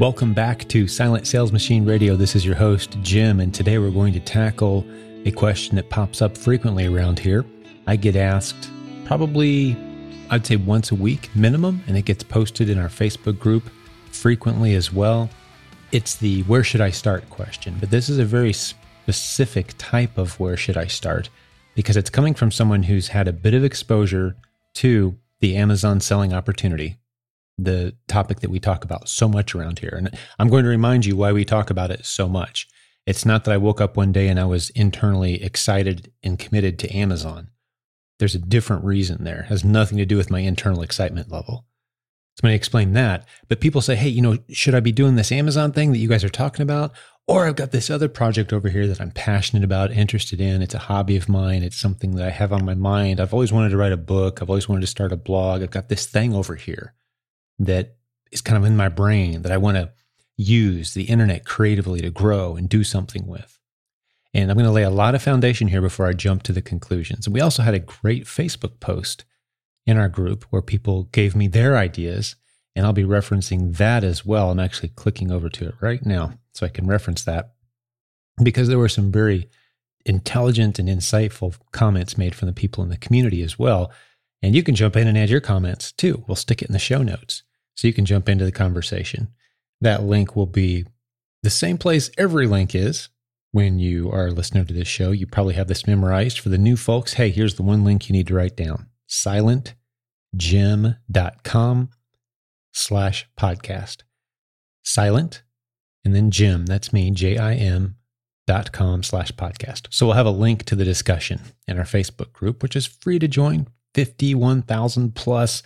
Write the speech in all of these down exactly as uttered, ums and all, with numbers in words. Welcome back to Silent Sales Machine Radio. This is your host, Jim, and today we're going to tackle a question that pops up frequently around here. I get asked probably, I'd say once a week minimum, and it gets posted in our Facebook group frequently as well. It's the where should I start question, but this is a very specific type of where should I start because it's coming from someone who's had a bit of exposure to the Amazon selling opportunity, the topic that we talk about so much around here. And I'm going to remind you why we talk about it so much. It's not that I woke up one day and I was internally excited and committed to Amazon. There's a different reason there. It has nothing to do with my internal excitement level. So I'm going to explain that. But people say, hey, you know, should I be doing this Amazon thing that you guys are talking about? Or I've got this other project over here that I'm passionate about, interested in. It's a hobby of mine. It's something that I have on my mind. I've always wanted to write a book. I've always wanted to start a blog. I've got this thing over here that is kind of in my brain that I want to use the internet creatively to grow and do something with. And I'm going to lay a lot of foundation here before I jump to the conclusions. And we also had a great Facebook post in our group where people gave me their ideas, and I'll be referencing that as well. I'm actually clicking over to it right now so I can reference that because there were some very intelligent and insightful comments made from the people in the community as well. And you can jump in and add your comments too. We'll stick it in the show notes so you can jump into the conversation. That link will be the same place every link is when you are a listener to this show. You probably have this memorized. For the new folks, hey, here's the one link you need to write down. Silent Jim dot com slash podcast. Silent and then Jim, that's me, J I M dot com slash podcast. So we'll have a link to the discussion in our Facebook group, which is free to join. fifty-one thousand plus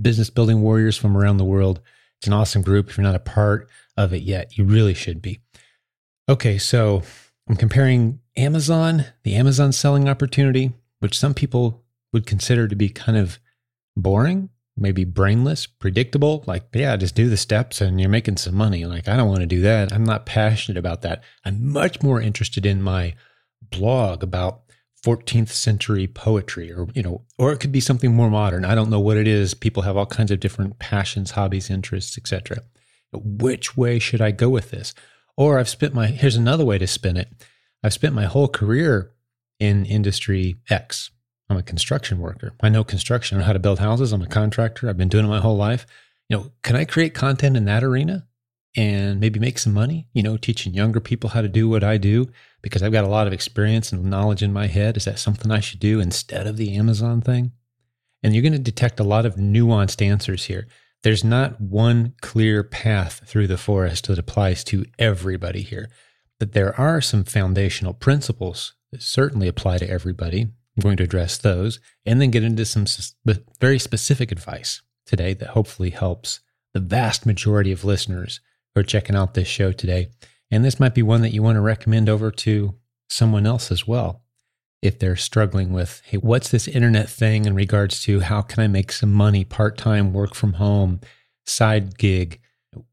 business building warriors from around the world. It's an awesome group. If you're not a part of it yet, you really should be. Okay, so I'm comparing Amazon, the Amazon selling opportunity, which some people would consider to be kind of boring, maybe brainless, predictable. Like, yeah, just do the steps and you're making some money. Like, I don't want to do that. I'm not passionate about that. I'm much more interested in my blog about fourteenth century poetry, or, you know, or it could be something more modern. I don't know what it is. People have all kinds of different passions, hobbies, interests, et cetera. Which way should I go with this? Or I've spent my, here's another way to spin it. I've spent my whole career in industry X. I'm a construction worker. I know construction. I know how to build houses. I'm a contractor. I've been doing it my whole life. You know, can I create content in that arena and maybe make some money, you know, teaching younger people how to do what I do because I've got a lot of experience and knowledge in my head? Is that something I should do instead of the Amazon thing? And you're going to detect a lot of nuanced answers here. There's not one clear path through the forest that applies to everybody here, but there are some foundational principles that certainly apply to everybody. I'm going to address those and then get into some very specific advice today that hopefully helps the vast majority of listeners who are checking out this show today. And this might be one that you want to recommend over to someone else as well if they're struggling with, hey, what's this internet thing in regards to how can I make some money, part-time, work from home, side gig?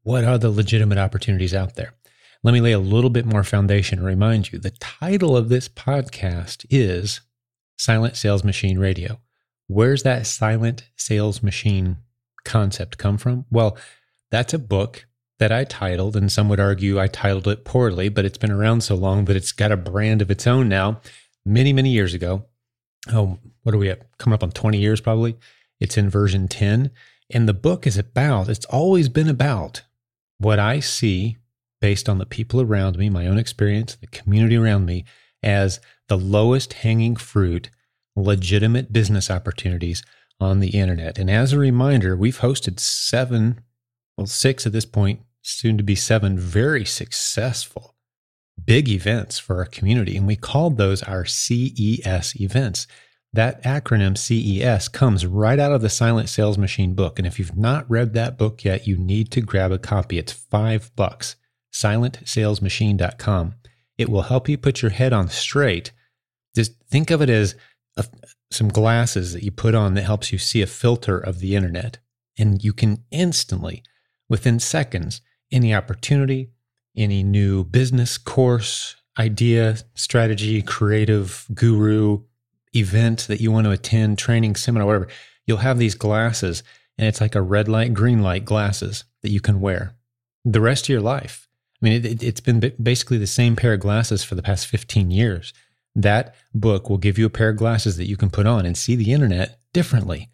What are the legitimate opportunities out there? Let me lay a little bit more foundation and remind you, the title of this podcast is Silent Sales Machine Radio. Where's that silent sales machine concept come from? Well, that's a book that I titled, and some would argue I titled it poorly, but it's been around so long that it's got a brand of its own now. Many, many years ago, oh, what are we at? Coming up on twenty years probably. It's in version ten. And the book is about, it's always been about what I see based on the people around me, my own experience, the community around me, as the lowest hanging fruit, legitimate business opportunities on the internet. And as a reminder, we've hosted seven, well, six at this point, soon to be seven, very successful big events for our community. And we called those our C E S events. That acronym C E S comes right out of the Silent Sales Machine book. And if you've not read that book yet, you need to grab a copy. It's five bucks, silent sales machine dot com. It will help you put your head on straight. Just think of it as a, some glasses that you put on that helps you see a filter of the internet. And you can instantly, within seconds, any opportunity, any new business course, idea, strategy, creative guru, event that you want to attend, training, seminar, whatever, you'll have these glasses. And it's like a red light, green light glasses that you can wear. the rest of your life. I mean, it, it's been basically the same pair of glasses for the past fifteen years. That book will give you a pair of glasses that you can put on and see the internet differently.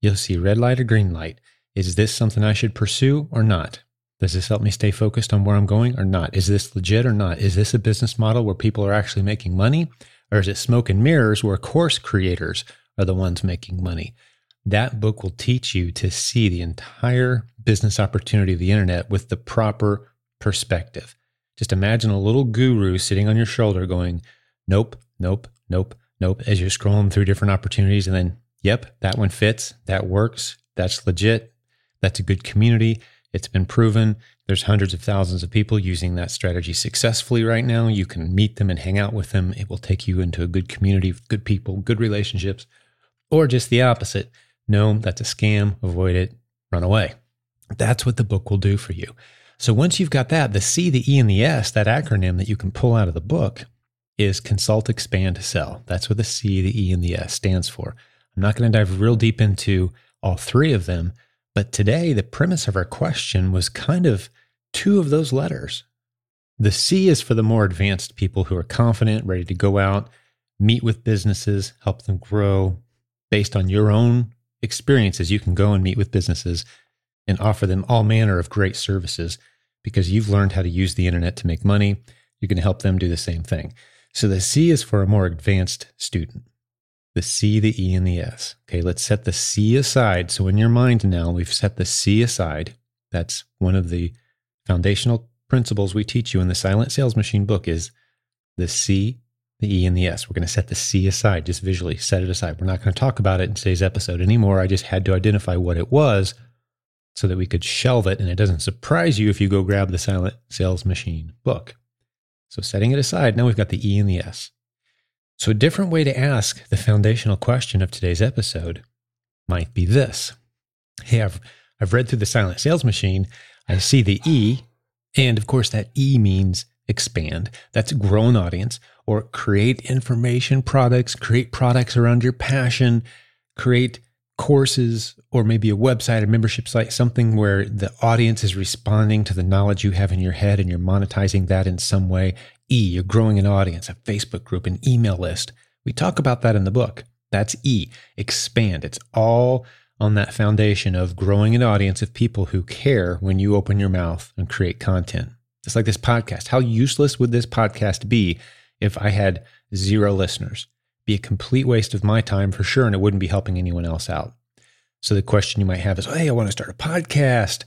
You'll see red light or green light. Is this something I should pursue or not? Does this help me stay focused on where I'm going or not? Is this legit or not? Is this a business model where people are actually making money? Or is it smoke and mirrors where course creators are the ones making money? That book will teach you to see the entire business opportunity of the internet with the proper perspective. Just imagine a little guru sitting on your shoulder going, nope, nope, nope, nope, as you're scrolling through different opportunities. And then, yep, that one fits, that works, that's legit, that's a good community, it's been proven. There's hundreds of thousands of people using that strategy successfully right now. You can meet them and hang out with them. It will take you into a good community, good people, good relationships, or just the opposite. No, that's a scam, avoid it, run away. That's what the book will do for you. So once you've got that, the C, the E, and the S, that acronym that you can pull out of the book is consult, expand, sell. That's what the C, the E, and the S stands for. I'm not going to dive real deep into all three of them, but today the premise of our question was kind of two of those letters. The C is for the more advanced people who are confident, ready to go out, meet with businesses, help them grow. Based on your own experiences, you can go and meet with businesses and offer them all manner of great services, because you've learned how to use the internet to make money. You can help them do the same thing. So the C is for a more advanced student. The C, the E, and the S. Okay, let's set the C aside. So in your mind now, we've set the C aside. That's one of the foundational principles we teach you in the Silent Sales Machine book is the C, the E, and the S. We're going to set the C aside, just visually set it aside. We're not going to talk about it in today's episode anymore. I just had to identify what it was, so that we could shelve it, and it doesn't surprise you if you go grab the Silent Sales Machine book. So setting it aside, now we've got the E and the S. So a different way to ask the foundational question of today's episode might be this. Hey, I've, I've read through the Silent Sales Machine. I see the E, and of course that E means expand. That's grow an audience, or create information products, create products around your passion, create courses, or maybe a website, a membership site, something where the audience is responding to the knowledge you have in your head and you're monetizing that in some way. E, you're growing an audience, a Facebook group, an email list. We talk about that in the book. That's E, expand. It's all on that foundation of growing an audience of people who care when you open your mouth and create content. It's like this podcast. How useless would this podcast be if I had zero listeners? Be a complete waste of my time for sure, and it wouldn't be helping anyone else out. So the question you might have is, hey, I want to start a podcast.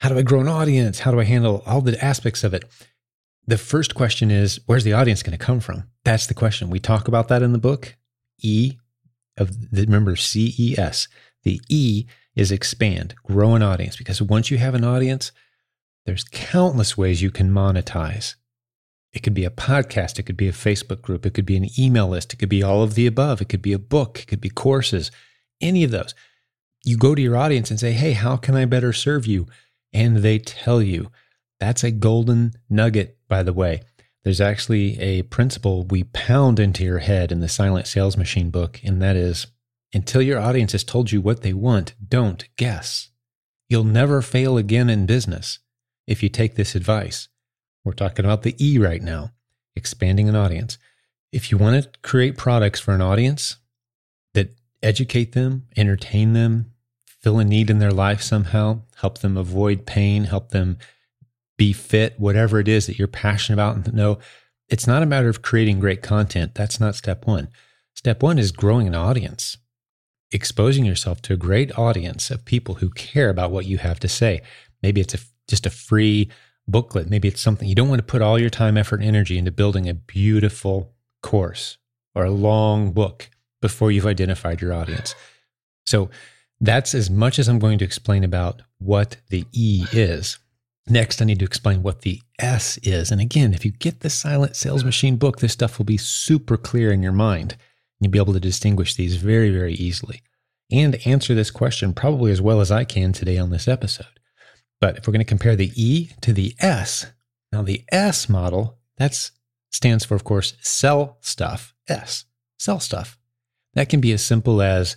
How do I grow an audience? How do I handle all the aspects of it? The first question is, where's the audience going to come from? That's the question. We talk about that in the book. E of the, remember C E S. The E is expand, grow an audience, because once you have an audience, there's countless ways you can monetize. It could be a podcast, it could be a Facebook group, it could be an email list, it could be all of the above, it could be a book, it could be courses, any of those. You go to your audience and say, hey, how can I better serve you? And they tell you. That's a golden nugget, by the way. There's actually a principle we pound into your head in the Silent Sales Machine book, and that is, until your audience has told you what they want, don't guess. You'll never fail again in business if you take this advice. We're talking about the E right now, expanding an audience. If you want to create products for an audience that educate them, entertain them, fill a need in their life somehow, help them avoid pain, help them be fit, whatever it is that you're passionate about and know, it's not a matter of creating great content. That's not step one. Step one is growing an audience, exposing yourself to a great audience of people who care about what you have to say. Maybe it's a, just a free booklet. Maybe it's something you don't want to put all your time, effort, and energy into building a beautiful course or a long book before you've identified your audience. So that's as much as I'm going to explain about what the E is. Next, I need to explain what the S is. And again, if you get the Silent Sales Machine book, this stuff will be super clear in your mind. You'll be able to distinguish these very, very easily and answer this question probably as well as I can today on this episode. But if we're going to compare the E to the S, now the S model, that stands for, of course, sell stuff, S, sell stuff. That can be as simple as,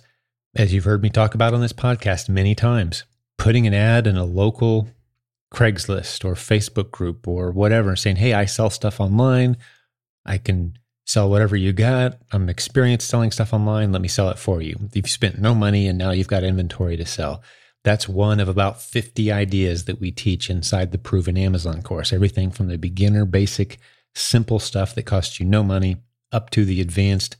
as you've heard me talk about on this podcast many times, putting an ad in a local Craigslist or Facebook group or whatever, saying, hey, I sell stuff online. I can sell whatever you got. I'm experienced selling stuff online. Let me sell it for you. You've spent no money and now you've got inventory to sell. That's one of about fifty ideas that we teach inside the Proven Amazon course. Everything from the beginner, basic, simple stuff that costs you no money up to the advanced,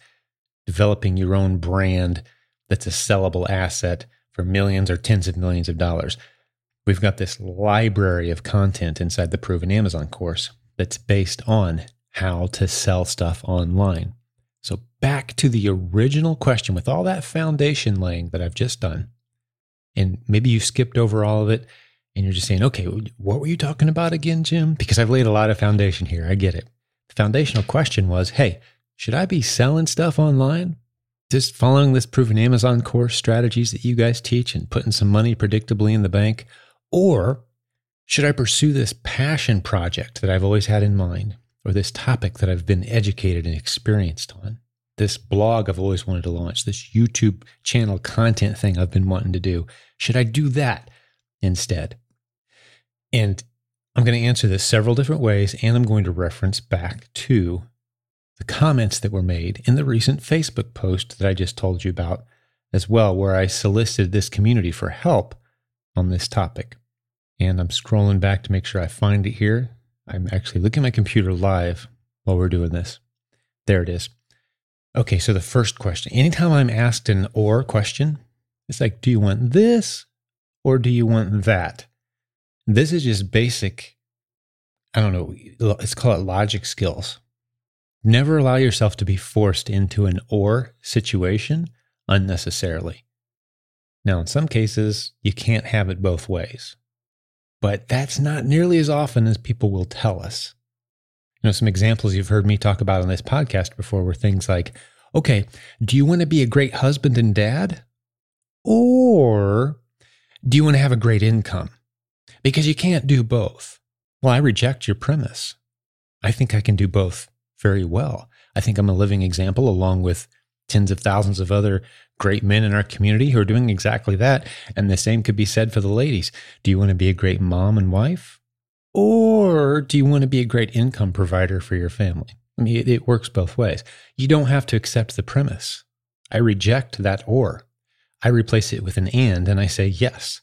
developing your own brand that's a sellable asset for millions or tens of millions of dollars. We've got this library of content inside the Proven Amazon course that's based on how to sell stuff online. So back to the original question with all that foundation laying that I've just done. And maybe you skipped over all of it and you're just saying, okay, what were you talking about again, Jim? Because I've laid a lot of foundation here. I get it. The foundational question was, hey, should I be selling stuff online? Just following this Proven Amazon course strategies that you guys teach and putting some money predictably in the bank? Or should I pursue this passion project that I've always had in mind, or this topic that I've been educated and experienced on? This blog I've always wanted to launch, this YouTube channel content thing I've been wanting to do. Should I do that instead? And I'm going to answer this several different ways, and I'm going to reference back to the comments that were made in the recent Facebook post that I just told you about as well, where I solicited this community for help on this topic. And I'm scrolling back to make sure I find it here. I'm actually looking at my computer live while we're doing this. There it is. Okay, so the first question. Anytime I'm asked an or question, it's like, do you want this or do you want that? This is just basic, I don't know, let's call it logic skills. Never allow yourself to be forced into an or situation unnecessarily. Now, in some cases, you can't have it both ways, but that's not nearly as often as people will tell us. You know, some examples you've heard me talk about on this podcast before were things like, okay, do you want to be a great husband and dad? Or do you want to have a great income? Because you can't do both. Well, I reject your premise. I think I can do both very well. I think I'm a living example, along with tens of thousands of other great men in our community who are doing exactly that. And the same could be said for the ladies. Do you want to be a great mom and wife? Or do you want to be a great income provider for your family? I mean, it, it works both ways. You don't have to accept the premise. I reject that or. I replace it with an and, and I say, yes.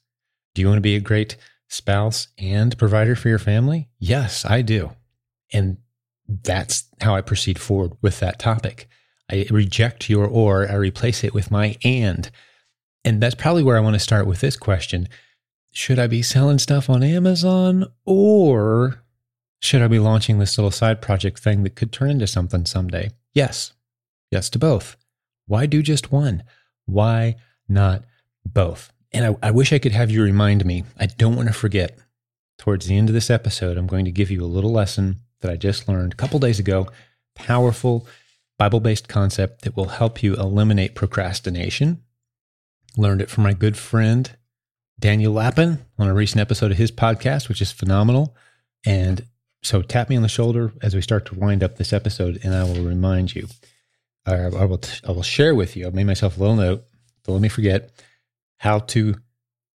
Do you want to be a great spouse and provider for your family? Yes, I do. And that's how I proceed forward with that topic. I reject your or, I replace it with my and. And that's probably where I want to start with this question. Should I be selling stuff on Amazon, or should I be launching this little side project thing that could turn into something someday? Yes. Yes to both. Why do just one? Why not both? And I, I wish I could have you remind me. I don't want to forget. Towards the end of this episode, I'm going to give you a little lesson that I just learned a couple days ago. Powerful Bible-based concept that will help you eliminate procrastination. Learned it from my good friend, Daniel Lapin, on a recent episode of his podcast, which is phenomenal. And so tap me on the shoulder as we start to wind up this episode, and I will remind you. I, I will t- I will share with you. I made myself a little note. Don't let me forget how to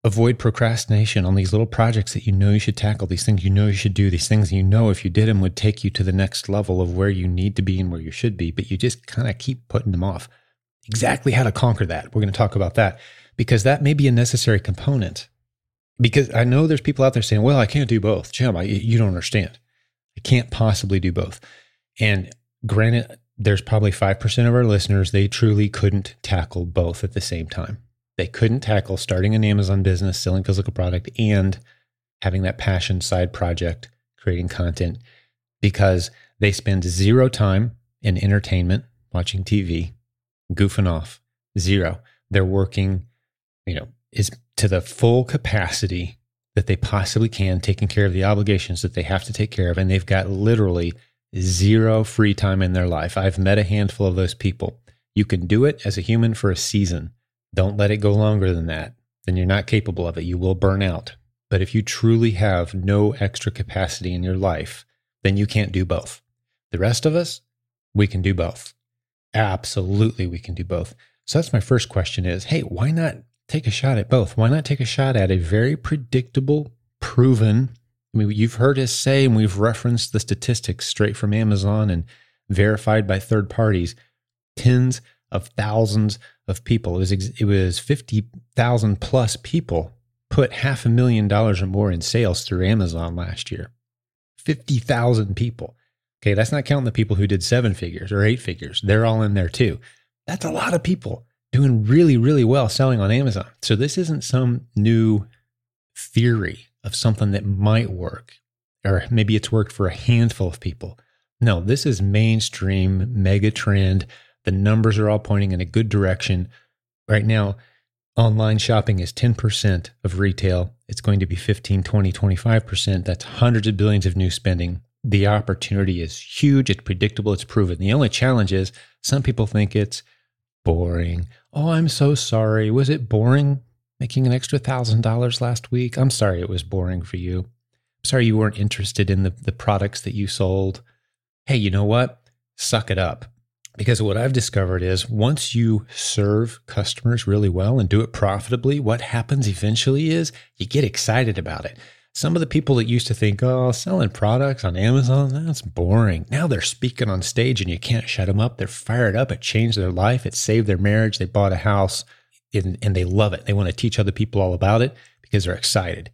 avoid procrastination on these little projects that you know you should tackle, these things you know you should do, these things you know if you did them would take you to the next level of where you need to be and where you should be, but you just kind of keep putting them off. Exactly how to conquer that. We're going to talk about that, because that may be a necessary component. Because I know there's people out there saying, well, I can't do both. Jim, I, you don't understand. I can't possibly do both. And granted, there's probably five percent of our listeners, they truly couldn't tackle both at the same time. They couldn't tackle starting an Amazon business, selling physical product, and having that passion side project, creating content, because they spend zero time in entertainment, watching T V, goofing off, zero. They're working, you know, is to the full capacity that they possibly can, taking care of the obligations that they have to take care of. And they've got literally zero free time in their life. I've met a handful of those people. You can do it as a human for a season. Don't let it go longer than that. Then you're not capable of it. You will burn out. But if you truly have no extra capacity in your life, then you can't do both. The rest of us, we can do both. Absolutely, we can do both. So that's my first question is, hey, why not take a shot at both? Why not take a shot at a very predictable, proven I mean, you've heard us say, and we've referenced the statistics straight from Amazon and verified by third parties, tens of thousands of people. It was, it was fifty thousand plus people put half a million dollars or more in sales through Amazon last year. fifty thousand people. Okay, that's not counting the people who did seven figures or eight figures. They're all in there too. That's a lot of people doing really, really well selling on Amazon. So this isn't some new theory of something that might work, or maybe it's worked for a handful of people. No, this is mainstream, mega trend. The numbers are all pointing in a good direction. Right now, online shopping is ten percent of retail. It's going to be fifteen, twenty, twenty-five percent. That's hundreds of billions of new spending. The opportunity is huge. It's predictable. It's proven. The only challenge is some people think it's boring. Oh, I'm so sorry. Was it boring making an extra one thousand dollars last week? I'm sorry it was boring for you. I'm sorry you weren't interested in the, the products that you sold. Hey, you know what? Suck it up. Because what I've discovered is once you serve customers really well and do it profitably, what happens eventually is you get excited about it. Some of the people that used to think, oh, selling products on Amazon, that's boring. Now they're speaking on stage and you can't shut them up. They're fired up. It changed their life. It saved their marriage. They bought a house and, and they love it. They want to teach other people all about it because they're excited.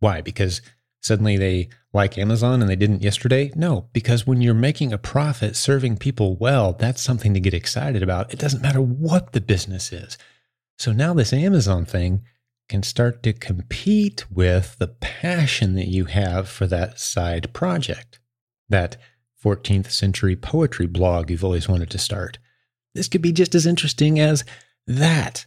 Why? Because suddenly they like Amazon and they didn't yesterday? No, because when you're making a profit serving people well, that's something to get excited about. It doesn't matter what the business is. So now this Amazon thing can start to compete with the passion that you have for that side project, that fourteenth century poetry blog you've always wanted to start. This could be just as interesting as that.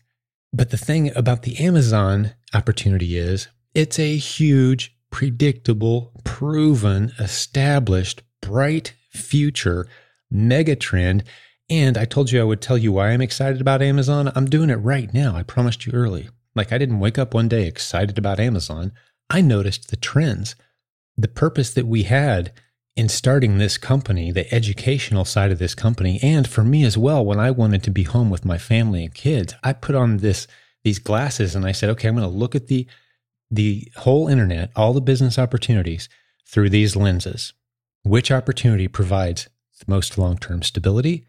But the thing about the Amazon opportunity is it's a huge, predictable, proven, established, bright future mega trend. And I told you I would tell you why I'm excited about Amazon. I'm doing it right now. I promised you early. Like I didn't wake up one day excited about Amazon. I noticed the trends. The purpose that we had in starting this company, the educational side of this company, and for me as well, when I wanted to be home with my family and kids, I put on this these glasses and I said, okay, I'm going to look at the The whole internet, all the business opportunities through these lenses. Which opportunity provides the most long-term stability?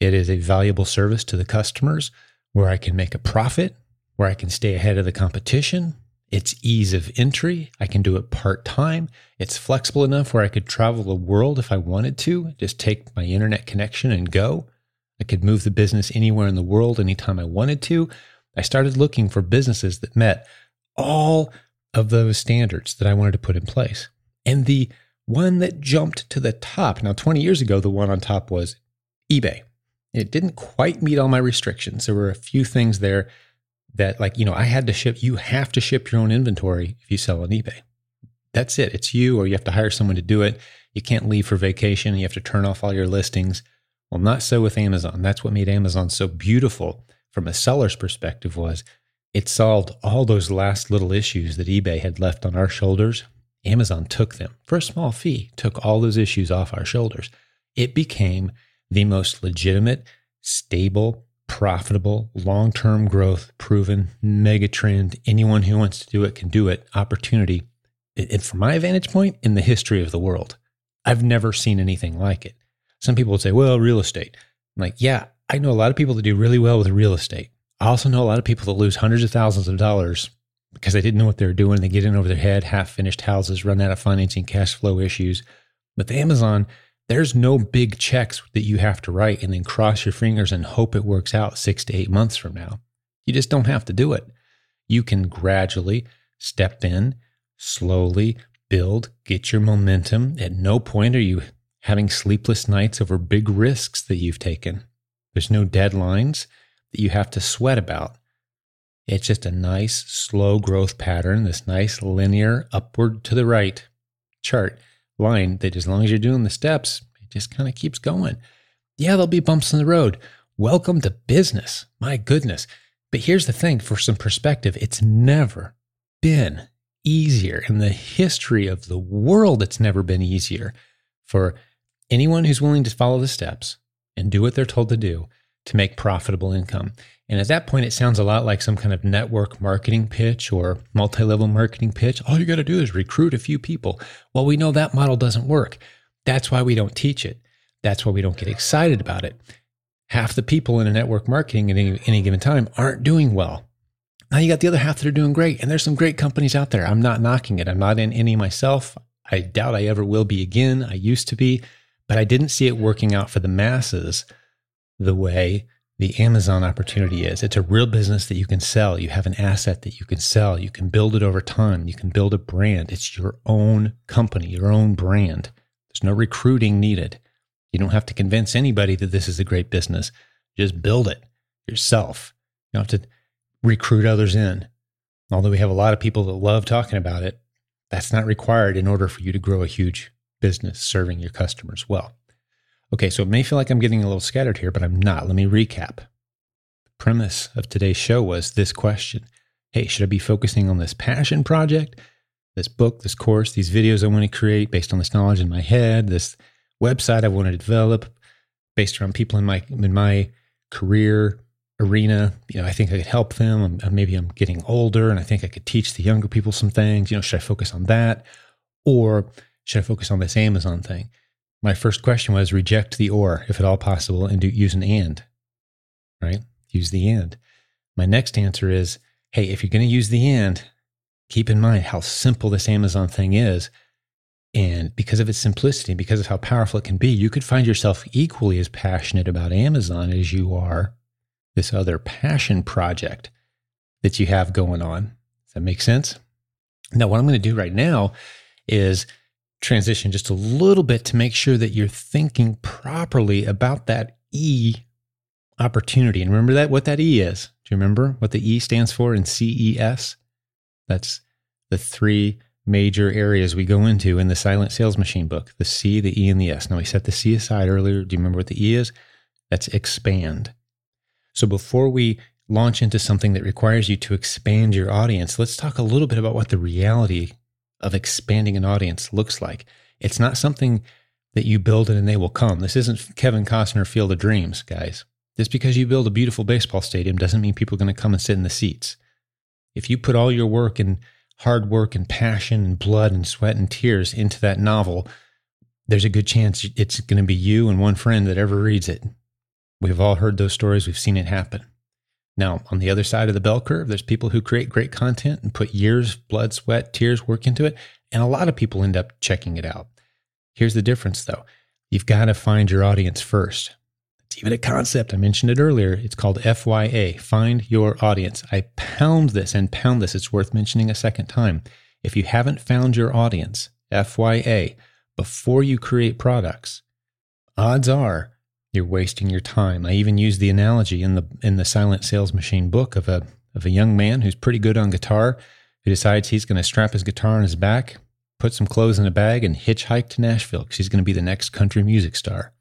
It is a valuable service to the customers where I can make a profit, where I can stay ahead of the competition. It's ease of entry. I can do it part-time. It's flexible enough where I could travel the world if I wanted to, just take my internet connection and go. I could move the business anywhere in the world anytime I wanted to. I started looking for businesses that met all of those standards that I wanted to put in place. And the one that jumped to the top, now twenty years ago, the one on top was eBay. It didn't quite meet all my restrictions. There were a few things there that, like, you know, I had to ship, you have to ship your own inventory if you sell on eBay. That's it. It's you, or you have to hire someone to do it. You can't leave for vacation. You have to turn off all your listings. Well, not so with Amazon. That's what made Amazon so beautiful from a seller's perspective was it solved all those last little issues that eBay had left on our shoulders. Amazon took them for a small fee, took all those issues off our shoulders. It became the most legitimate, stable, profitable, long-term growth, proven megatrend. Anyone who wants to do it can do it. Opportunity. And from my vantage point, in the history of the world, I've never seen anything like it. Some people would say, well, real estate. I'm like, yeah, I know a lot of people that do really well with real estate. I also know a lot of people that lose hundreds of thousands of dollars because they didn't know what they were doing. They get in over their head, half-finished houses, run out of financing, cash flow issues. With Amazon, there's no big checks that you have to write and then cross your fingers and hope it works out six to eight months from now. You just don't have to do it. You can gradually step in, slowly build, get your momentum. At no point are you having sleepless nights over big risks that you've taken. There's no deadlines that you have to sweat about. It's just a nice slow growth pattern, this nice linear upward to the right chart line that as long as you're doing the steps, it just kind of keeps going. Yeah, there'll be bumps in the road. Welcome to business. My goodness. But here's the thing, for some perspective, it's never been easier. In the history of the world, it's never been easier for anyone who's willing to follow the steps and do what they're told to do to make profitable income. And at that point, it sounds a lot like some kind of network marketing pitch or multi-level marketing pitch. All you got to do is recruit a few people. Well, we know that model doesn't work. That's why we don't teach it. That's why we don't get excited about it. Half the people in a network marketing at any, any given time aren't doing well. Now you got the other half that are doing great. And there's some great companies out there. I'm not knocking it. I'm not in any myself. I doubt I ever will be again. I used to be, but I didn't see it working out for the masses the way the Amazon opportunity is. It's a real business that you can sell. You have an asset that you can sell. You can build it over time. You can build a brand. It's your own company, your own brand. There's no recruiting needed. You don't have to convince anybody that this is a great business. Just build it yourself. You don't have to recruit others in. Although we have a lot of people that love talking about it, that's not required in order for you to grow a huge business serving your customers well. Okay, so it may feel like I'm getting a little scattered here, but I'm not. Let me recap. The premise of today's show was this question. Hey, should I be focusing on this passion project, this book, this course, these videos I want to create based on this knowledge in my head, this website I want to develop based around people in my in my career arena? You know, I think I could help them. I'm, maybe I'm getting older and I think I could teach the younger people some things. You know, should I focus on that? Or should I focus on this Amazon thing? My first question was reject the or, if at all possible, and do, use an and, right? Use the and. My next answer is, hey, if you're going to use the and, keep in mind how simple this Amazon thing is. And because of its simplicity, because of how powerful it can be, you could find yourself equally as passionate about Amazon as you are this other passion project that you have going on. Does that make sense? Now, what I'm going to do right now is transition just a little bit to make sure that you're thinking properly about that E opportunity. And remember that what that E is. Do you remember what the E stands for in C E S? That's the three major areas we go into in the Silent Sales Machine book, the C, the E, and the S. Now, we set the C aside earlier. Do you remember what the E is? That's expand. So before we launch into something that requires you to expand your audience, let's talk a little bit about what the reality of expanding an audience looks like. It's not something that you build it and they will come. This isn't Kevin Costner Field of Dreams, guys. Just because you build a beautiful baseball stadium doesn't mean people are going to come and sit in the seats. If you put all your work and hard work and passion and blood and sweat and tears into that novel, there's a good chance it's going to be you and one friend that ever reads it. We've all heard those stories. We've seen it happen. Now, on the other side of the bell curve, there's people who create great content and put years, blood, sweat, tears, work into it. And a lot of people end up checking it out. Here's the difference, though. You've got to find your audience first. It's even a concept. I mentioned it earlier. It's called F Y A, find your audience. I pound this and pound this. It's worth mentioning a second time. If you haven't found your audience, F Y A, before you create products, odds are you're wasting your time. I even use the analogy in the in the Silent Sales Machine book of a of a young man who's pretty good on guitar, who decides he's going to strap his guitar on his back, put some clothes in a bag, and hitchhike to Nashville because he's going to be the next country music star.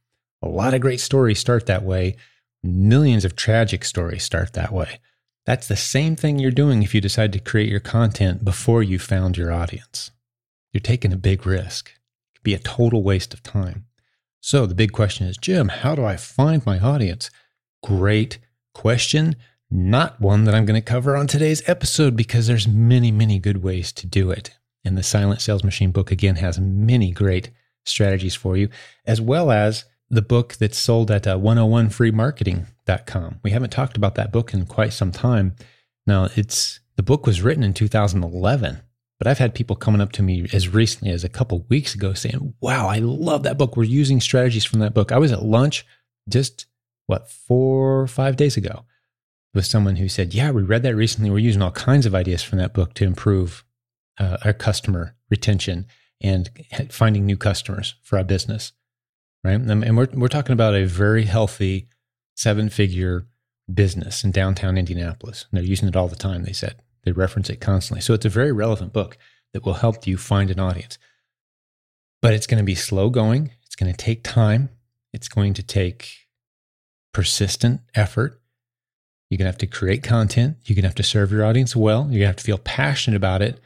A lot of great stories start that way. Millions of tragic stories start that way. That's the same thing you're doing if you decide to create your content before you found your audience. You're taking a big risk. It could be a total waste of time. So the big question is, Jim, how do I find my audience? Great question. Not one that I'm going to cover on today's episode because there's many, many good ways to do it. And the Silent Sales Machine book, again, has many great strategies for you, as well as the book that's sold at uh, one oh one free marketing dot com. We haven't talked about that book in quite some time. Now, it's the book was written in two thousand eleven, but I've had people coming up to me as recently as a couple weeks ago saying, wow, I love that book. We're using strategies from that book. I was at lunch just, what, four or five days ago with someone who said, yeah, we read that recently. We're using all kinds of ideas from that book to improve uh, our customer retention and finding new customers for our business. Right? And we're we're talking about a very healthy seven-figure business in downtown Indianapolis. And they're using it all the time, they said. They reference it constantly. So it's a very relevant book that will help you find an audience. But it's going to be slow going. It's going to take time. It's going to take persistent effort. You're going to have to create content. You're going to have to serve your audience well. You're going to have to feel passionate about it,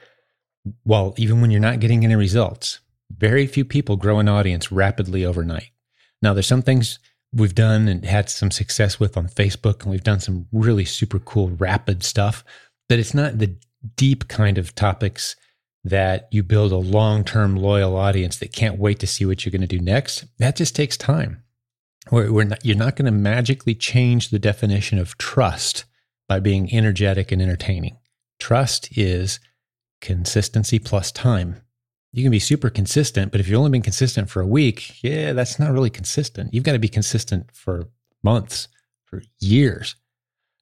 while even when you're not getting any results. Very few people grow an audience rapidly overnight. Now, there's some things we've done and had some success with on Facebook, and we've done some really super cool rapid stuff, that it's not the deep kind of topics that you build a long-term loyal audience that can't wait to see what you're going to do next. That just takes time. We're, we're not, you're not going to magically change the definition of trust by being energetic and entertaining. Trust is consistency plus time. You can be super consistent, but if you've only been consistent for a week, yeah, that's not really consistent. You've got to be consistent for months, for years.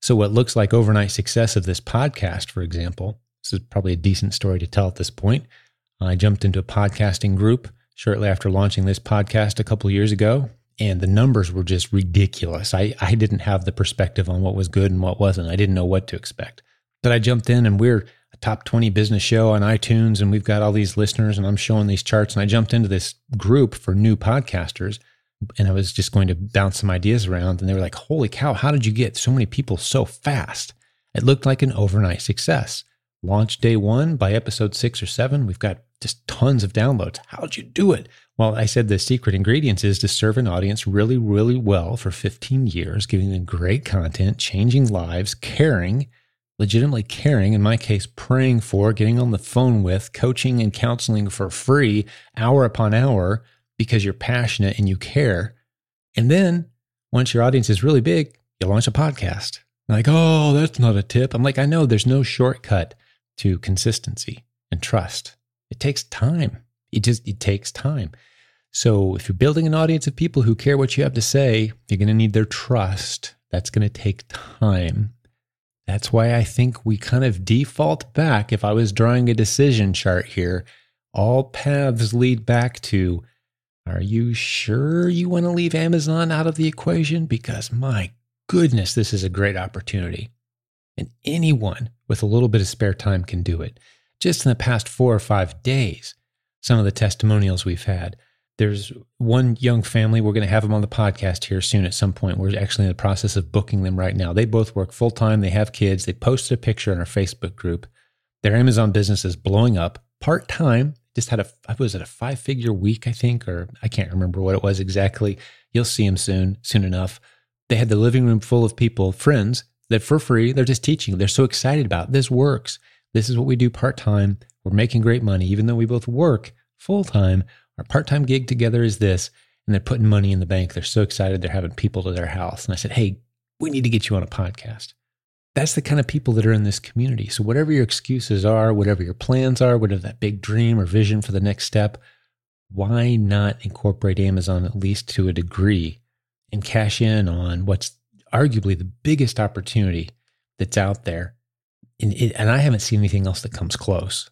So what looks like overnight success of this podcast, for example, this is probably a decent story to tell at this point. I jumped into a podcasting group shortly after launching this podcast a couple of years ago, and the numbers were just ridiculous. I, I didn't have the perspective on what was good and what wasn't. I didn't know what to expect. But I jumped in, and we're a top twenty business show on iTunes, and we've got all these listeners, and I'm showing these charts. And I jumped into this group for new podcasters, and I was just going to bounce some ideas around. And they were like, holy cow, how did you get so many people so fast? It looked like an overnight success. Launch day one, by episode six or seven, we've got just tons of downloads. How'd you do it? Well, I said the secret ingredients is to serve an audience really, really well for fifteen years, giving them great content, changing lives, caring, legitimately caring, in my case, praying for, getting on the phone with, coaching and counseling for free, hour upon hour, because you're passionate and you care. And then once your audience is really big, you launch a podcast. Like, oh, that's not a tip. I'm like, I know there's no shortcut to consistency and trust. It takes time. It just, it takes time. So if you're building an audience of people who care what you have to say, you're going to need their trust. That's going to take time. That's why I think we kind of default back. If I was drawing a decision chart here, all paths lead back to, are you sure you want to leave Amazon out of the equation? Because my goodness, this is a great opportunity. And anyone with a little bit of spare time can do it. Just in the past four or five days, some of the testimonials we've had. There's one young family, we're going to have them on the podcast here soon at some point. We're actually in the process of booking them right now. They both work full-time. They have kids. They posted a picture in our Facebook group. Their Amazon business is blowing up part-time. Just had a, was it a five-figure week, I think, or I can't remember what it was exactly. You'll see them soon, soon enough. They had the living room full of people, friends, that for free, they're just teaching. They're so excited about it. This works. This is what we do part-time. We're making great money, even though we both work full-time. Our part-time gig together is this, and they're putting money in the bank. They're so excited. They're having people to their house. And I said, hey, we need to get you on a podcast. That's the kind of people that are in this community. So whatever your excuses are, whatever your plans are, whatever that big dream or vision for the next step, why not incorporate Amazon at least to a degree and cash in on what's arguably the biggest opportunity that's out there? And, it, and I haven't seen anything else that comes close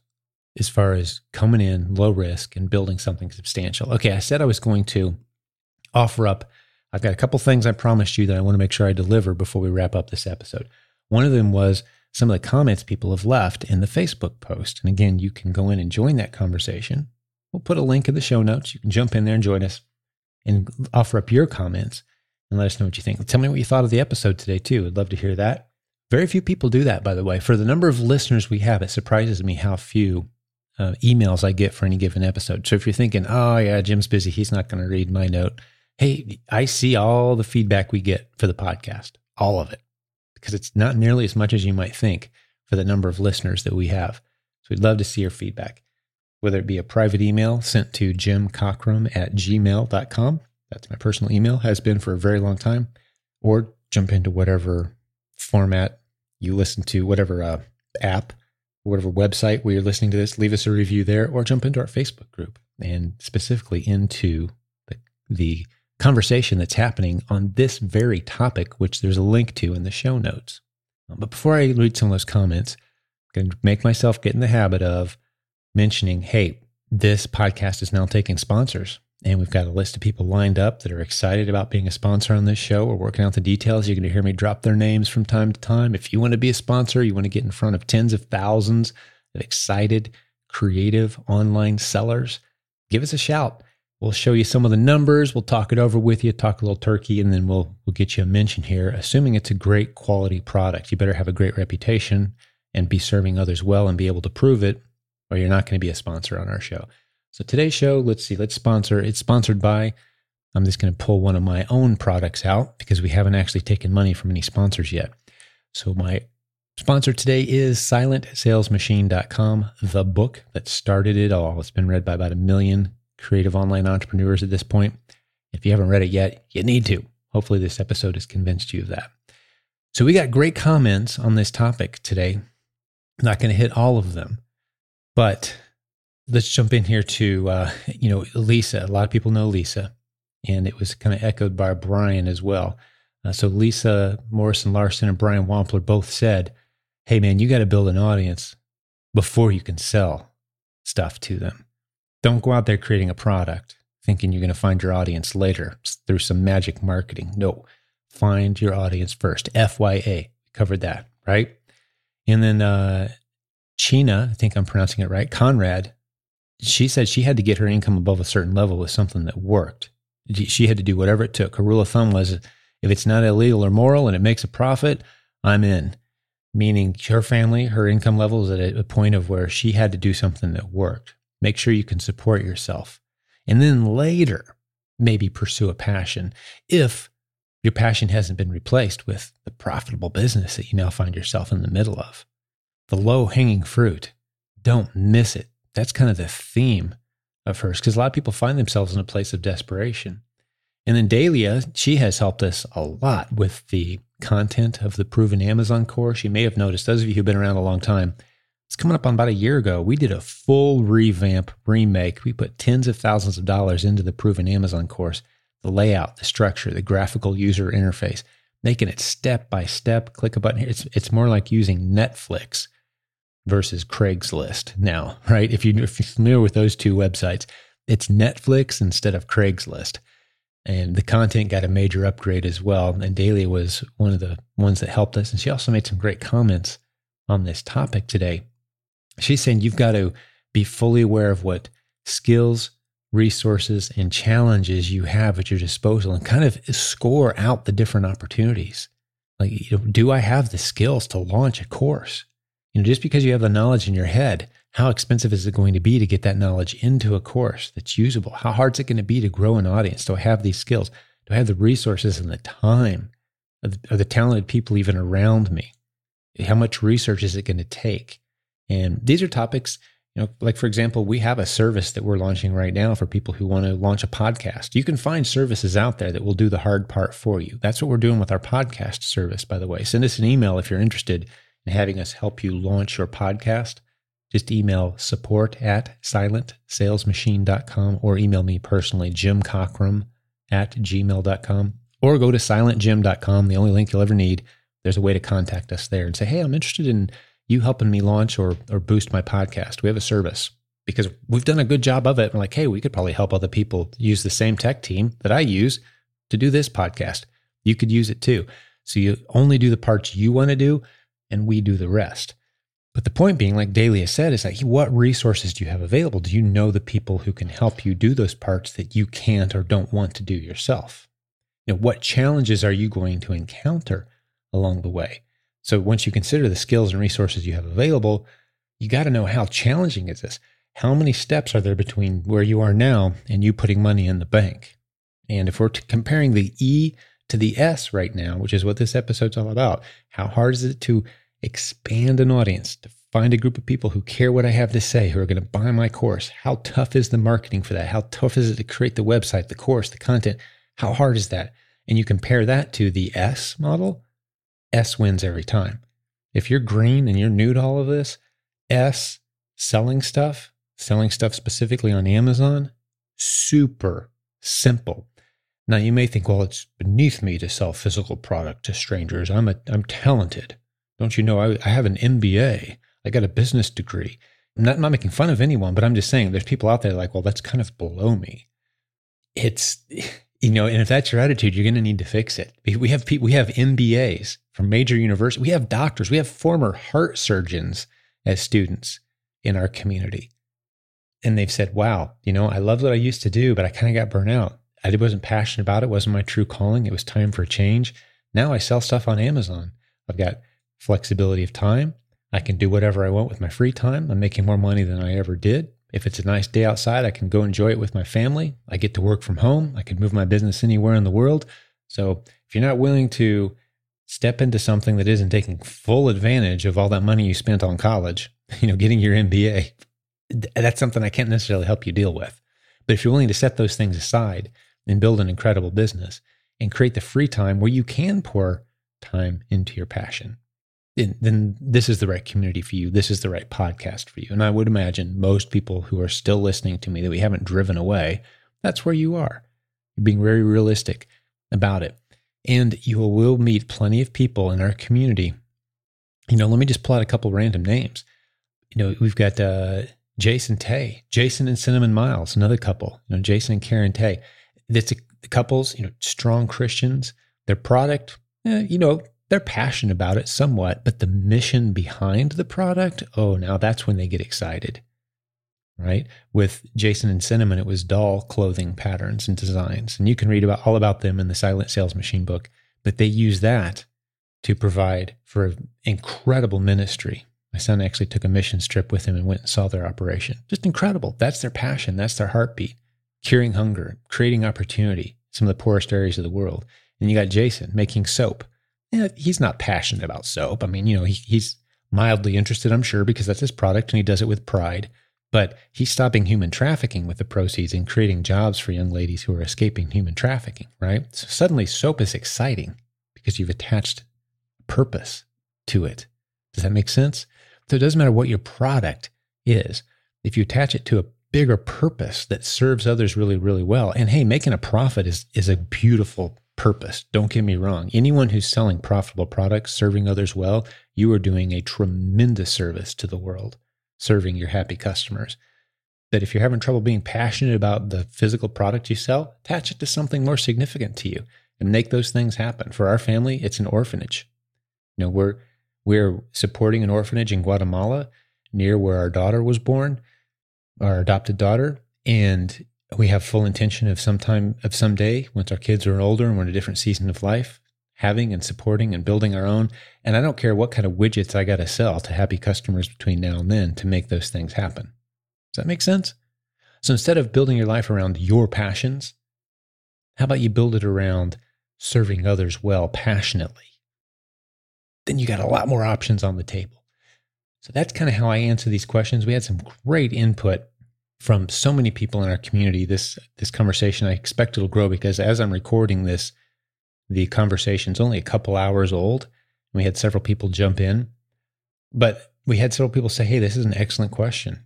as far as coming in low risk and building something substantial. Okay, I said I was going to offer up. I've got a couple things I promised you that I want to make sure I deliver before we wrap up this episode. One of them was some of the comments people have left in the Facebook post. And again, you can go in and join that conversation. We'll put a link in the show notes. You can jump in there and join us and offer up your comments and let us know what you think. Tell me what you thought of the episode today too. I'd love to hear that. Very few people do that, by the way. For the number of listeners we have, it surprises me how few uh, emails I get for any given episode. So if you're thinking, oh yeah, Jim's busy, he's not going to read my note. Hey, I see all the feedback we get for the podcast, all of it, because it's not nearly as much as you might think for the number of listeners that we have. So we'd love to see your feedback, whether it be a private email sent to jim cockrum at gmail dot com. That's my personal email, has been for a very long time, or jump into whatever format you listen to, whatever uh, app, whatever website where you're listening to this, leave us a review there, or jump into our Facebook group and specifically into the, the conversation that's happening on this very topic, which there's a link to in the show notes. But before I read some of those comments, I'm going to make myself get in the habit of mentioning, hey, this podcast is now taking sponsors. And we've got a list of people lined up that are excited about being a sponsor on this show. We're working out the details. You're going to hear me drop their names from time to time. If you want to be a sponsor, you want to get in front of tens of thousands of excited, creative online sellers, give us a shout. We'll show you some of the numbers. We'll talk it over with you, talk a little turkey, and then we'll we'll get you a mention here, assuming it's a great quality product. You better have a great reputation and be serving others well and be able to prove it, or you're not going to be a sponsor on our show. So today's show, let's see, let's sponsor. It's sponsored by I'm just going to pull one of my own products out because we haven't actually taken money from any sponsors yet. So my sponsor today is Silent Sales Machine dot com, the book that started it all. It's been read by about a million creative online entrepreneurs at this point. If you haven't read it yet, you need to. Hopefully this episode has convinced you of that. So we got great comments on this topic today. I'm not going to hit all of them, but let's jump in here to, uh, you know, Lisa. A lot of people know Lisa, and it was kind of echoed by Brian as well. Uh, so Lisa Morrison-Larson and Brian Wampler both said, hey man, you got to build an audience before you can sell stuff to them. Don't go out there creating a product thinking you're going to find your audience later through some magic marketing. No, find your audience first. F Y A, covered that, right? And then uh, Chyna, I think I'm pronouncing it right, Conrad, she said she had to get her income above a certain level with something that worked. She had to do whatever it took. Her rule of thumb was, if it's not illegal or moral and it makes a profit, I'm in. Meaning her family, her income level is at a point of where she had to do something that worked. Make sure you can support yourself. And then later, maybe pursue a passion if your passion hasn't been replaced with the profitable business that you now find yourself in the middle of. The low-hanging fruit, don't miss it. That's kind of the theme of hers, because a lot of people find themselves in a place of desperation. And then Delia, she has helped us a lot with the content of the Proven Amazon course. You may have noticed, those of you who've been around a long time, it's coming up on about a year ago, we did a full revamp, remake. We put tens of thousands of dollars into the Proven Amazon course, the layout, the structure, the graphical user interface, making it step by step, click a button here. It's, it's more like using Netflix versus Craigslist now, right? If, you, if you're familiar with those two websites, it's Netflix instead of Craigslist. And the content got a major upgrade as well. And Delia was one of the ones that helped us. And she also made some great comments on this topic today. She's saying you've got to be fully aware of what skills, resources, and challenges you have at your disposal and kind of score out the different opportunities. Like, you know, do I have the skills to launch a course? You know, just because you have the knowledge in your head, how expensive is it going to be to get that knowledge into a course that's usable? How hard is it going to be to grow an audience? Do I have these skills? Do I have the resources and the time? Are the, are the talented people even around me? How much research is it going to take? And these are topics, you know, like, for example, we have a service that we're launching right now for people who want to launch a podcast. You can find services out there that will do the hard part for you. That's what we're doing with our podcast service, by the way. Send us an email if you're interested in having us help you launch your podcast. Just email support at silent sales machine dot com or email me personally, Jim Cockrum at gmail dot com, or go to silent jim dot com, the only link you'll ever need. There's a way to contact us there and say, hey, I'm interested in you helping me launch or or boost my podcast. We have a service because we've done a good job of it. We're like, hey, we could probably help other people use the same tech team that I use to do this podcast. You could use it too. So you only do the parts you want to do and we do the rest. But the point being, like Delia said, is like, what resources do you have available? Do you know the people who can help you do those parts that you can't or don't want to do yourself? You know, what challenges are you going to encounter along the way? So once you consider the skills and resources you have available, you got to know, how challenging is this? How many steps are there between where you are now and you putting money in the bank? And if we're t- comparing the E to the S right now, which is what this episode's all about, how hard is it to expand an audience, to find a group of people who care what I have to say, who are going to buy my course? How tough is the marketing for that? How tough is it to create the website, the course, the content? How hard is that? And you compare that to the S model. S wins every time. If you're green and you're new to all of this, S, selling stuff, selling stuff specifically on Amazon, super simple. Now you may think, well, it's beneath me to sell physical product to strangers. I'm a, I'm talented. Don't you know, I, I have an M B A. I got a business degree. I'm not, I'm not making fun of anyone, but I'm just saying there's people out there like, well, that's kind of below me. It's, you know, and if that's your attitude, you're going to need to fix it. We have people, we have M B As from major universities. We have doctors. We have former heart surgeons as students in our community. And they've said, wow, you know, I loved what I used to do, but I kind of got burnt out. I wasn't passionate about it. It wasn't my true calling. It was time for a change. Now I sell stuff on Amazon. I've got flexibility of time. I can do whatever I want with my free time. I'm making more money than I ever did. If it's a nice day outside, I can go enjoy it with my family. I get to work from home. I could move my business anywhere in the world. So if you're not willing to step into something that isn't taking full advantage of all that money you spent on college, you know, getting your M B A, that's something I can't necessarily help you deal with. But if you're willing to set those things aside and build an incredible business and create the free time where you can pour time into your passion, then this is the right community for you. This is the right podcast for you. And I would imagine most people who are still listening to me that we haven't driven away, that's where you are. You're being very realistic about it. And you will meet plenty of people in our community. You know, let me just plot a couple random names. You know, we've got uh, Jason Tay, Jason and Cinnamon Miles, another couple, you know, Jason and Karen Tay. That's a, the couples, you know, strong Christians. Their product, eh, you know, they're passionate about it somewhat, but the mission behind the product, oh, now that's when they get excited, right? With Jason and Cinnamon, it was doll clothing patterns and designs. And you can read about all about them in the Silent Sales Machine book, but they use that to provide for incredible ministry. My son actually took a mission trip with him and went and saw their operation. Just incredible. That's their passion. That's their heartbeat. Curing hunger, creating opportunity, some of the poorest areas of the world. And you got Jason making soap. Yeah, he's not passionate about soap. I mean, you know, he, he's mildly interested, I'm sure, because that's his product and he does it with pride. But he's stopping human trafficking with the proceeds and creating jobs for young ladies who are escaping human trafficking, right? So suddenly soap is exciting because you've attached purpose to it. Does that make sense? So it doesn't matter what your product is. If you attach it to a bigger purpose that serves others really, really well, and hey, making a profit is is a beautiful purpose. Don't get me wrong. Anyone who's selling profitable products, serving others well, you are doing a tremendous service to the world, serving your happy customers. But if you're having trouble being passionate about the physical product you sell, attach it to something more significant to you and make those things happen. For our family, it's an orphanage. You know, we're we're supporting an orphanage in Guatemala near where our daughter was born, our adopted daughter, and we have full intention of sometime, of someday, once our kids are older and we're in a different season of life, having and supporting and building our own. And I don't care what kind of widgets I got to sell to happy customers between now and then to make those things happen. Does that make sense? So instead of building your life around your passions, how about you build it around serving others well passionately? Then you got a lot more options on the table. So that's kind of how I answer these questions. We had some great input from so many people in our community. This this conversation, I expect it'll grow because as I'm recording this, the conversation's only a couple hours old. We had several people jump in, but we had several people say, hey, this is an excellent question.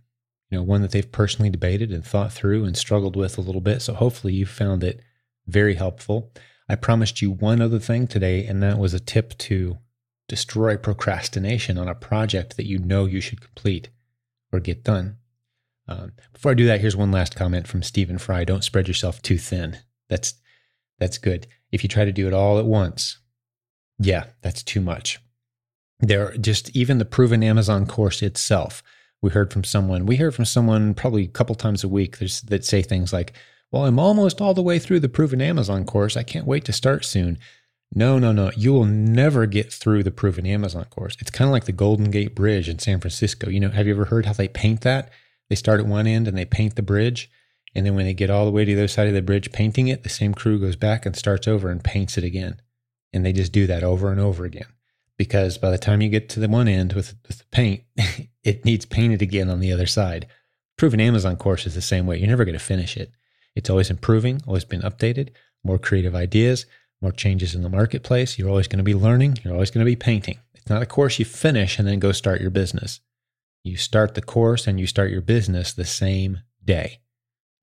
You know, one that they've personally debated and thought through and struggled with a little bit. So hopefully you found it very helpful. I promised you one other thing today, and that was a tip to destroy procrastination on a project that you know you should complete or get done. Um, before I do that, here's one last comment from Stephen Fry. Don't spread yourself too thin. That's that's good. If you try to do it all at once, yeah, that's too much. There are just even the Proven Amazon course itself. We heard from someone. We hear from someone probably a couple times a week that say things like, "Well, I'm almost all the way through the Proven Amazon course. I can't wait to start soon." No, no, no. You will never get through the Proven Amazon course. It's kind of like the Golden Gate Bridge in San Francisco. You know, have you ever heard how they paint that? They start at one end and they paint the bridge. And then when they get all the way to the other side of the bridge painting it, the same crew goes back and starts over and paints it again. And they just do that over and over again. Because by the time you get to the one end with, with the paint, it needs painted again on the other side. Proven Amazon course is the same way. You're never going to finish it. It's always improving, always been updated, more creative ideas, more changes in the marketplace. You're always going to be learning. You're always going to be painting. It's not a course you finish and then go start your business. You start the course and you start your business the same day.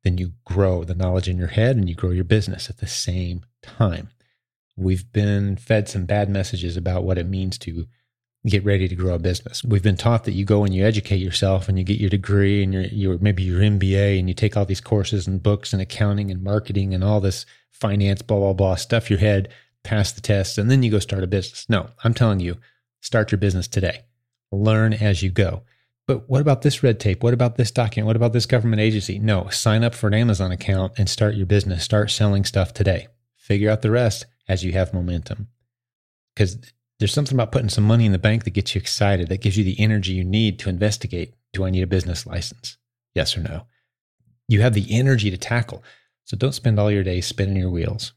Then you grow the knowledge in your head and you grow your business at the same time. We've been fed some bad messages about what it means to get ready to grow a business. We've been taught that you go and you educate yourself and you get your degree and your, your maybe your M B A and you take all these courses and books and accounting and marketing and all this finance, blah, blah, blah, stuff your head, pass the tests, and then you go start a business. No, I'm telling you, start your business today. Learn as you go. But what about this red tape? What about this document? What about this government agency? No, sign up for an Amazon account and start your business. Start selling stuff today. Figure out the rest as you have momentum. Because there's something about putting some money in the bank that gets you excited, that gives you the energy you need to investigate. Do I need a business license? Yes or no? You have the energy to tackle. So don't spend all your day spinning your wheels.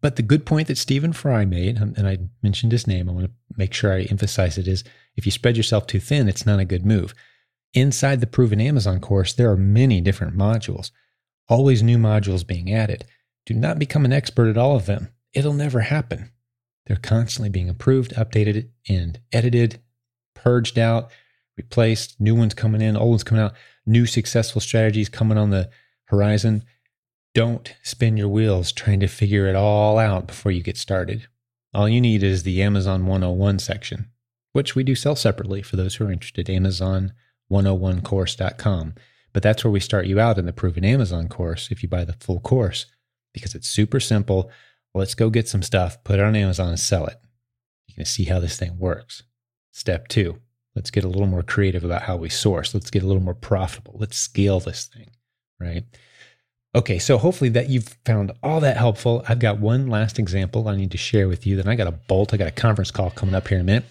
But the good point that Stephen Fry made, and I mentioned his name, I want to make sure I emphasize it, is if you spread yourself too thin, it's not a good move. Inside the Proven Amazon course, there are many different modules, always new modules being added. Do not become an expert at all of them. It'll never happen. They're constantly being improved, updated, and edited, purged out, replaced, new ones coming in, old ones coming out, new successful strategies coming on the horizon. Don't spin your wheels trying to figure it all out before you get started. All you need is the Amazon one oh one section, which we do sell separately for those who are interested, Amazon one oh one course dot com. But that's where we start you out in the Proven Amazon course if you buy the full course, because it's super simple. Let's go get some stuff, put it on Amazon and sell it. You can see how this thing works. Step two, let's get a little more creative about how we source. Let's get a little more profitable. Let's scale this thing, right? Okay, so hopefully that you've found all that helpful. I've got one last example I need to share with you. Then I got a bolt. I got a conference call coming up here in a minute.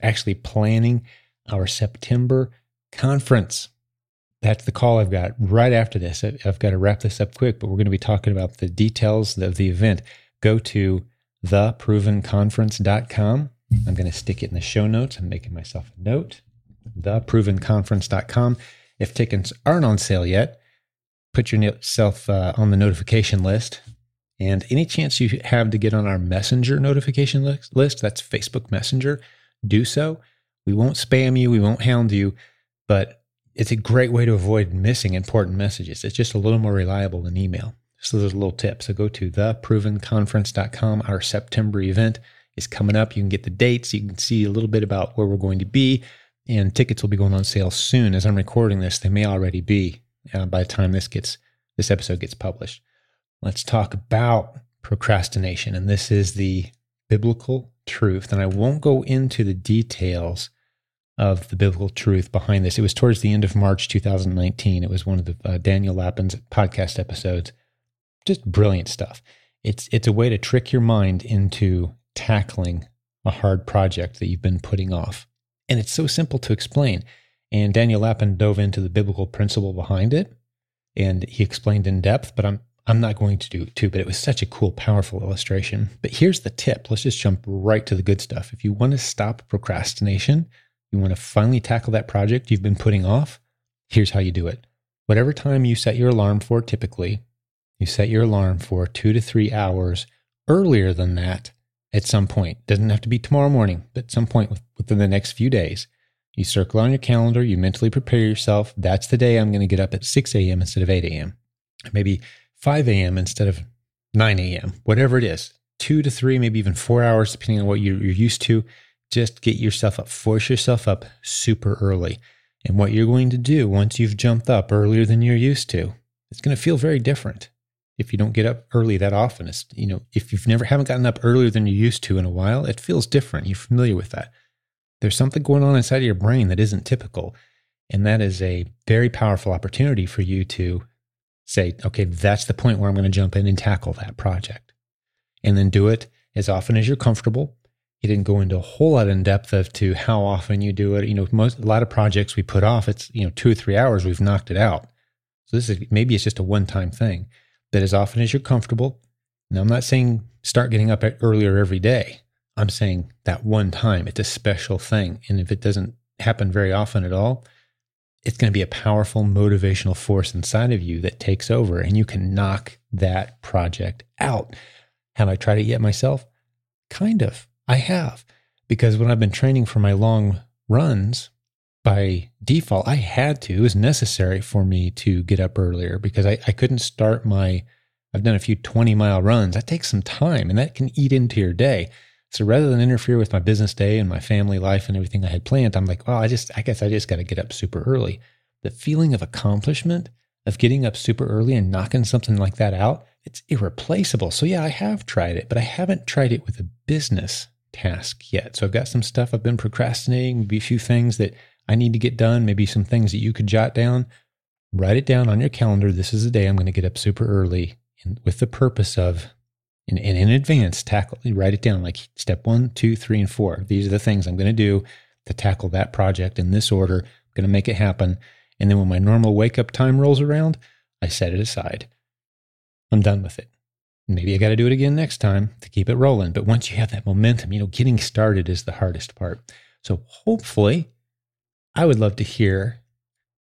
Actually planning our September conference. That's the call I've got right after this. I've got to wrap this up quick, but we're going to be talking about the details of the event. Go to the proven conference dot com. I'm going to stick it in the show notes. I'm making myself a note. the proven conference dot com. If tickets aren't on sale yet, put yourself uh, on the notification list. And any chance you have to get on our Messenger notification list, that's Facebook Messenger, do so. We won't spam you. We won't hound you. But it's a great way to avoid missing important messages. It's just a little more reliable than email. So there's a little tip. So go to the proven conference dot com. Our September event is coming up. You can get the dates. You can see a little bit about where we're going to be. And tickets will be going on sale soon. As I'm recording this, they may already be uh, by the time this gets this episode gets published. Let's talk about procrastination. And this is the biblical truth. And I won't go into the details of the biblical truth behind this. It was towards the end of March two thousand nineteen. It was one of the uh, Daniel Lapin's podcast episodes. Just brilliant stuff. It's it's a way to trick your mind into tackling a hard project that you've been putting off. And it's so simple to explain. And Daniel Lapin dove into the biblical principle behind it. And he explained in depth, but I'm I'm not going to do it too, but it was such a cool, powerful illustration. But here's the tip. Let's just jump right to the good stuff. If you want to stop procrastination, you want to finally tackle that project you've been putting off, here's how you do it. Whatever time you set your alarm for typically, you set your alarm for two to three hours earlier than that at some point. Doesn't have to be tomorrow morning, but at some point within the next few days. You circle on your calendar, you mentally prepare yourself. That's the day I'm going to get up at six a.m. instead of eight a.m. Maybe five a.m. instead of nine a.m. Whatever it is, two to three, maybe even four hours, depending on what you're used to. Just get yourself up, force yourself up super early. And what you're going to do once you've jumped up earlier than you're used to, it's going to feel very different. If you don't get up early that often, it's, you know, if you've never haven't gotten up earlier than you're used to in a while, it feels different. You're familiar with that. There's something going on inside of your brain that isn't typical. And that is a very powerful opportunity for you to say, okay, that's the point where I'm going to jump in and tackle that project. And then do it as often as you're comfortable. He didn't go into a whole lot in depth as to how often you do it. You know, most, a lot of projects we put off, it's, you know, two or three hours, we've knocked it out. So this is, maybe it's just a one-time thing. That as often as you're comfortable. Now, I'm not saying start getting up earlier every day. I'm saying that one time. It's a special thing. And if it doesn't happen very often at all, it's going to be a powerful motivational force inside of you that takes over and you can knock that project out. Have I tried it yet myself? Kind of. I have. Because when I've been training for my long runs, by default, I had to. It was necessary for me to get up earlier because I, I couldn't start my, I've done a few twenty mile runs. That takes some time and that can eat into your day. So rather than interfere with my business day and my family life and everything I had planned, I'm like, oh, I just, I guess I just got to get up super early. The feeling of accomplishment of getting up super early and knocking something like that out, it's irreplaceable. So yeah, I have tried it, but I haven't tried it with a business task yet. So I've got some stuff I've been procrastinating, maybe a few things that I need to get done, maybe some things that you could jot down. Write it down on your calendar. This is the day I'm going to get up super early and with the purpose of, and, and in advance, tackle, write it down like step one, two, three, and four. These are the things I'm going to do to tackle that project in this order. I'm going to make it happen. And then when my normal wake-up time rolls around, I set it aside. I'm done with it. Maybe I got to do it again next time to keep it rolling. But once you have that momentum, you know, getting started is the hardest part. So hopefully, I would love to hear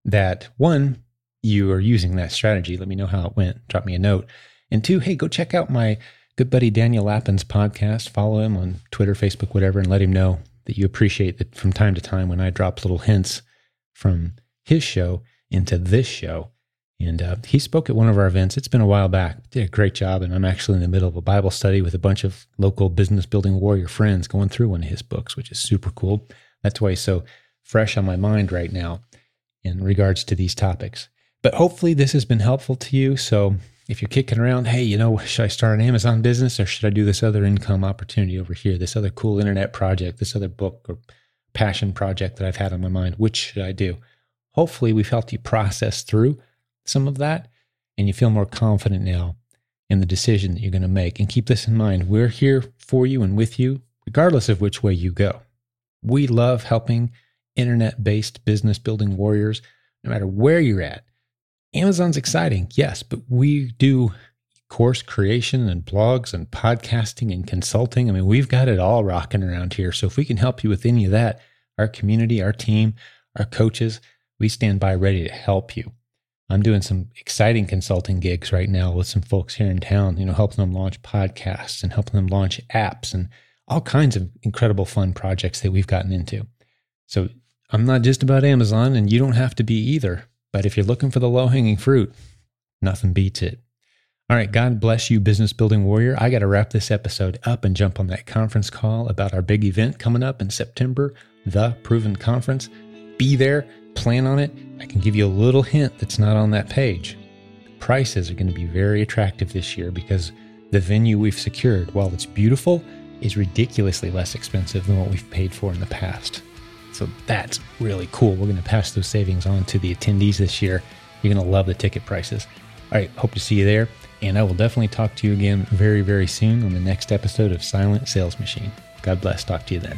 that, one, you are using that strategy. Let me know how it went. Drop me a note. And two, hey, go check out my good buddy Daniel Lapin's podcast. Follow him on Twitter, Facebook, whatever, and let him know that you appreciate that from time to time when I drop little hints from his show into this show. And uh, he spoke at one of our events. It's been a while back. Did a great job. And I'm actually in the middle of a Bible study with a bunch of local business building warrior friends going through one of his books, which is super cool. That's why he's so fresh on my mind right now in regards to these topics. But hopefully this has been helpful to you. So if you're kicking around, hey, you know, should I start an Amazon business or should I do this other income opportunity over here, this other cool internet project, this other book or passion project that I've had on my mind, which should I do? Hopefully we've helped you process through some of that, and you feel more confident now in the decision that you're going to make. And keep this in mind, we're here for you and with you, regardless of which way you go. We love helping internet-based business-building warriors, no matter where you're at. Amazon's exciting, yes, but we do course creation and blogs and podcasting and consulting. I mean, we've got it all rocking around here. So if we can help you with any of that, our community, our team, our coaches, we stand by ready to help you. I'm doing some exciting consulting gigs right now with some folks here in town, you know, helping them launch podcasts and helping them launch apps and all kinds of incredible fun projects that we've gotten into. So I'm not just about Amazon, and you don't have to be either. But if you're looking for the low-hanging fruit, nothing beats it. All right, God bless you, business building warrior. I got to wrap this episode up and jump on that conference call about our big event coming up in September, The Proven Conference. Be there. Plan on it. I can give you a little hint that's not on that page. The prices are going to be very attractive this year because the venue we've secured, while it's beautiful, is ridiculously less expensive than what we've paid for in the past. So that's really cool. We're going to pass those savings on to the attendees this year. You're going to love the ticket prices. All right, hope to see you there. And I will definitely talk to you again very, very soon on the next episode of Silent Sales Machine. God bless. Talk to you then.